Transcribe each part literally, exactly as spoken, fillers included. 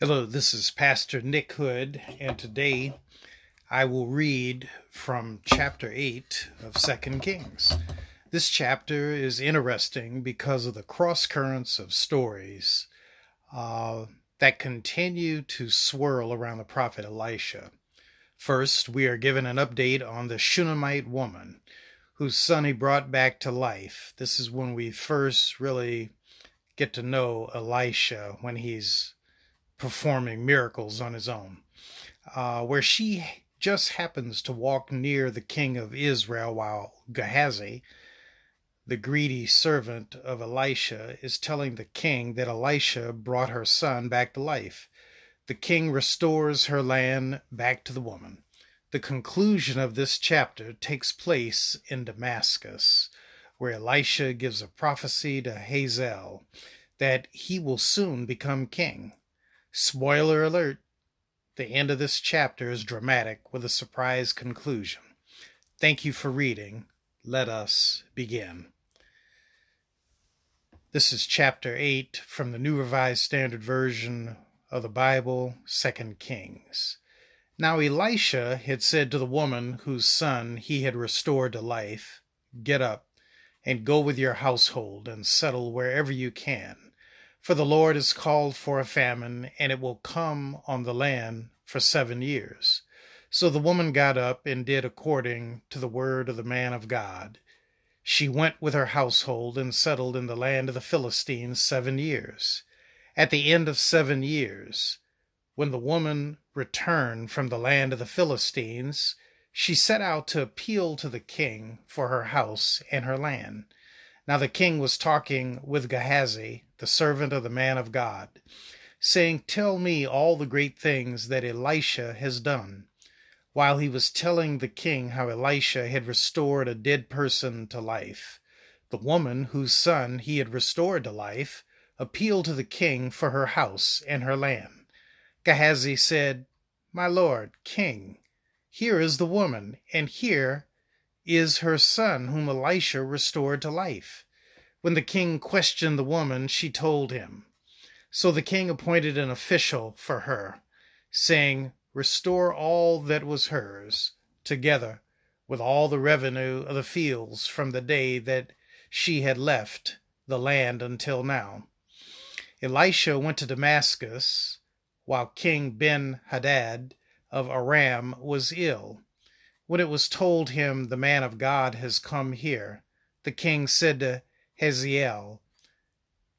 Hello, this is Pastor Nick Hood, and today I will read from chapter eight of Second Kings. This chapter is interesting because of the cross-currents of stories uh, that continue to swirl around the prophet Elisha. First, we are given an update on the Shunammite woman, whose son he brought back to life. This is when we first really get to know Elisha, when he's performing miracles on his own, uh, where she just happens to walk near the king of Israel while Gehazi, the greedy servant of Elisha, is telling the king that Elisha brought her son back to life. The king restores her land back to the woman. The conclusion of this chapter takes place in Damascus, where Elisha gives a prophecy to Hazael that he will soon become king. Spoiler alert, the end of this chapter is dramatic with a surprise conclusion. Thank you for reading. Let us begin. This is chapter eight from the New Revised Standard Version of the Bible, Second Kings. Now Elisha had said to the woman whose son he had restored to life, "Get up and go with your household and settle wherever you can. For the Lord has called for a famine, and it will come on the land for seven years. So the woman got up and did according to the word of the man of God. She went with her household and settled in the land of the Philistines seven years. At the end of seven years, when the woman returned from the land of the Philistines, she set out to appeal to the king for her house and her land. Now the king was talking with Gehazi, the servant of the man of God, saying, "Tell me all the great things that Elisha has done." While he was telling the king how Elisha had restored a dead person to life, the woman whose son he had restored to life appealed to the king for her house and her land. Gehazi said, "My lord, king, here is the woman, and here is her son whom Elisha restored to life." When the king questioned the woman, she told him. So the king appointed an official for her, saying, "Restore all that was hers, together with all the revenue of the fields from the day that she had left the land until now." Elisha went to Damascus while King Ben-Hadad of Aram was ill. When it was told him, "The man of God has come here," the king said to Hazael,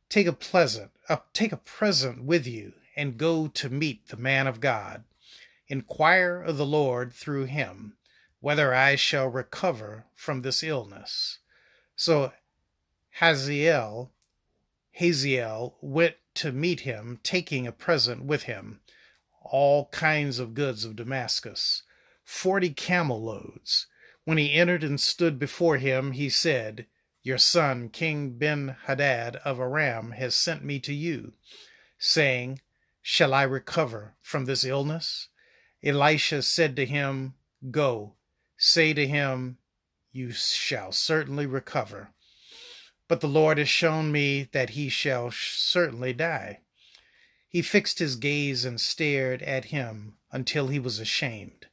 "Take a pleasant, uh, take a present with you and go to meet the man of God. Inquire of the Lord through him whether I shall recover from this illness." So Hazael, Hazael went to meet him, taking a present with him, all kinds of goods of Damascus, forty camel loads. When he entered and stood before him, he said, "Your son, King Ben-Hadad of Aram, has sent me to you, saying, 'Shall I recover from this illness?'" Elisha said to him, "Go, say to him, 'You shall certainly recover.' But the Lord has shown me that he shall certainly die." He fixed his gaze and stared at him until he was ashamed.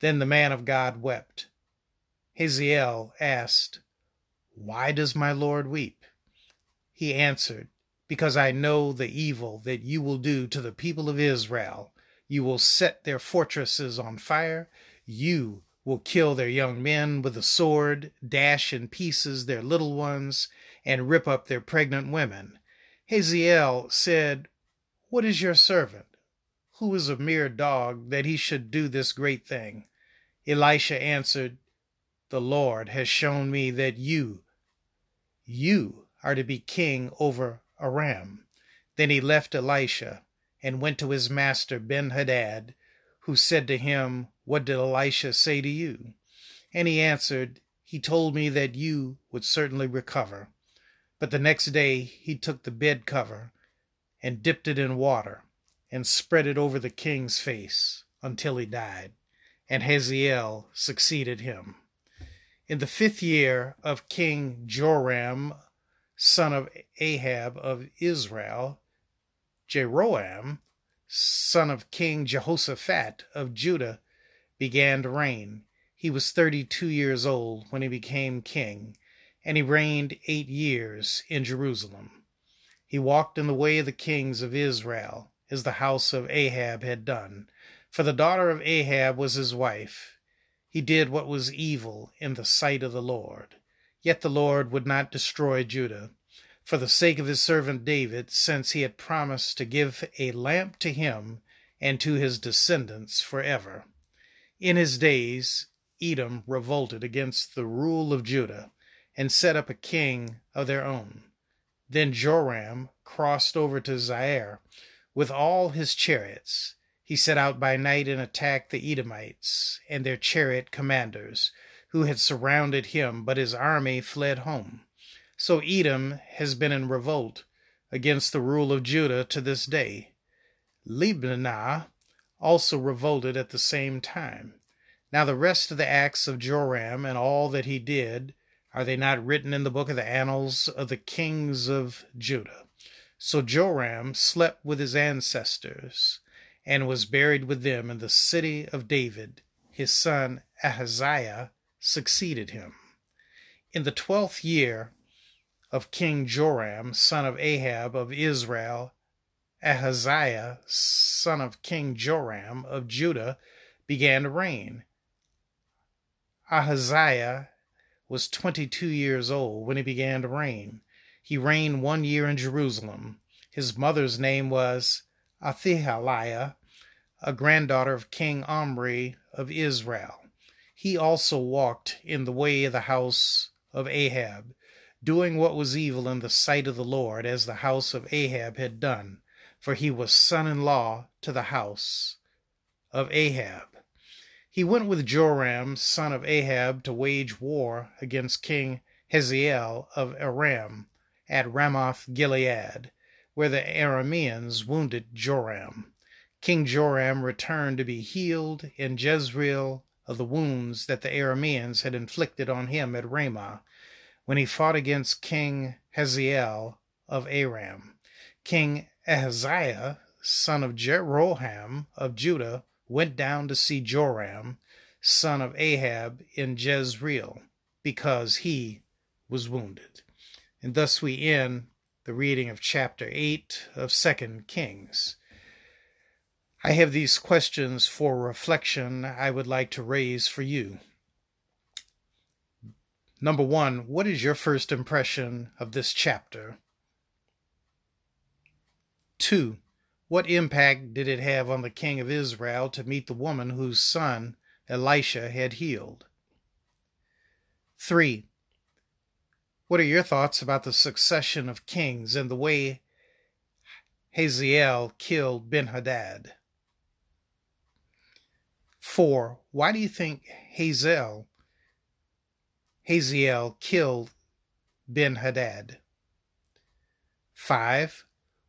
Then the man of God wept. Hazael asked, "Why does my Lord weep?" He answered, "Because I know the evil that you will do to the people of Israel. You will set their fortresses on fire. You will kill their young men with the sword, dash in pieces their little ones, and rip up their pregnant women." Hazael said, "What is your servant, who is a mere dog, that he should do this great thing?" Elisha answered, "The Lord has shown me that you, you are to be king over Aram." Then he left Elisha and went to his master Ben-Hadad, who said to him, "What did Elisha say to you?" And he answered, "He told me that you would certainly recover." But the next day he took the bed cover and dipped it in water and spread it over the king's face until he died, and Hazael succeeded him. In the fifth year of King Joram, son of Ahab of Israel, Jeroham, son of King Jehoshaphat of Judah, began to reign. He was thirty-two years old when he became king, and he reigned eight years in Jerusalem. He walked in the way of the kings of Israel, as the house of Ahab had done, for the daughter of Ahab was his wife. He did what was evil in the sight of the Lord. Yet the Lord would not destroy Judah, for the sake of his servant David, since he had promised to give a lamp to him and to his descendants forever. In his days, Edom revolted against the rule of Judah and set up a king of their own. Then Joram crossed over to Zair with all his chariots. He set out by night and attacked the Edomites and their chariot commanders, who had surrounded him, but his army fled home. So Edom has been in revolt against the rule of Judah to this day. Libnah also revolted at the same time. Now the rest of the acts of Joram and all that he did, are they not written in the book of the annals of the kings of Judah? So Joram slept with his ancestors and was buried with them in the city of David. His son Ahaziah succeeded him. In the twelfth year of King Joram, son of Ahab of Israel, Ahaziah, son of King Joram of Judah, began to reign. Ahaziah was twenty-two years old when he began to reign. He reigned one year in Jerusalem. His mother's name was Athaliah, a granddaughter of King Omri of Israel. He also walked in the way of the house of Ahab, doing what was evil in the sight of the Lord, as the house of Ahab had done, for he was son-in-law to the house of Ahab. He went with Joram, son of Ahab, to wage war against King Hazael of Aram at Ramoth-Gilead, where the Arameans wounded Joram. King Joram returned to be healed in Jezreel of the wounds that the Arameans had inflicted on him at Ramah, when he fought against King Hazael of Aram. King Ahaziah, son of Jeroham of Judah, went down to see Joram, son of Ahab, in Jezreel, because he was wounded. And thus we end the reading of chapter eight of Second Kings. I have these questions for reflection I would like to raise for you. Number one, what is your first impression of this chapter? Two, what impact did it have on the king of Israel to meet the woman whose son Elisha had healed? Three, what are your thoughts about the succession of kings and the way Hazael killed Ben-Hadad? Four, why do you think Hazael, Hazael killed Ben-Hadad? Five,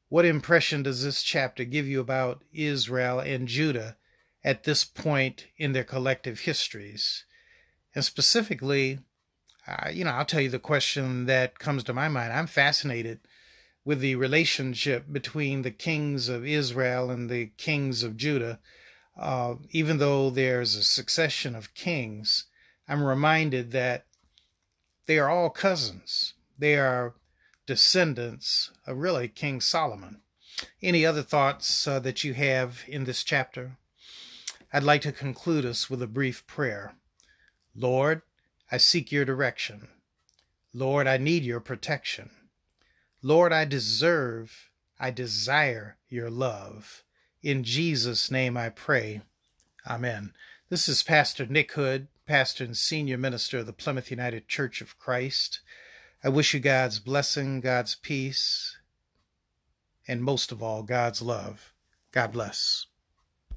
what impression does this chapter give you about Israel and Judah at this point in their collective histories? And specifically, Uh, you know, I'll tell you the question that comes to my mind. I'm fascinated with the relationship between the kings of Israel and the kings of Judah. Uh, even though there's a succession of kings, I'm reminded that they are all cousins. They are descendants of really King Solomon. Any other thoughts uh, that you have in this chapter? I'd like to conclude us with a brief prayer. Lord, I seek your direction. Lord, I need your protection. Lord, I deserve, I desire your love. In Jesus' name I pray. Amen. This is Pastor Nick Hood, pastor and senior minister of the Plymouth United Church of Christ. I wish you God's blessing, God's peace, and most of all, God's love. God bless.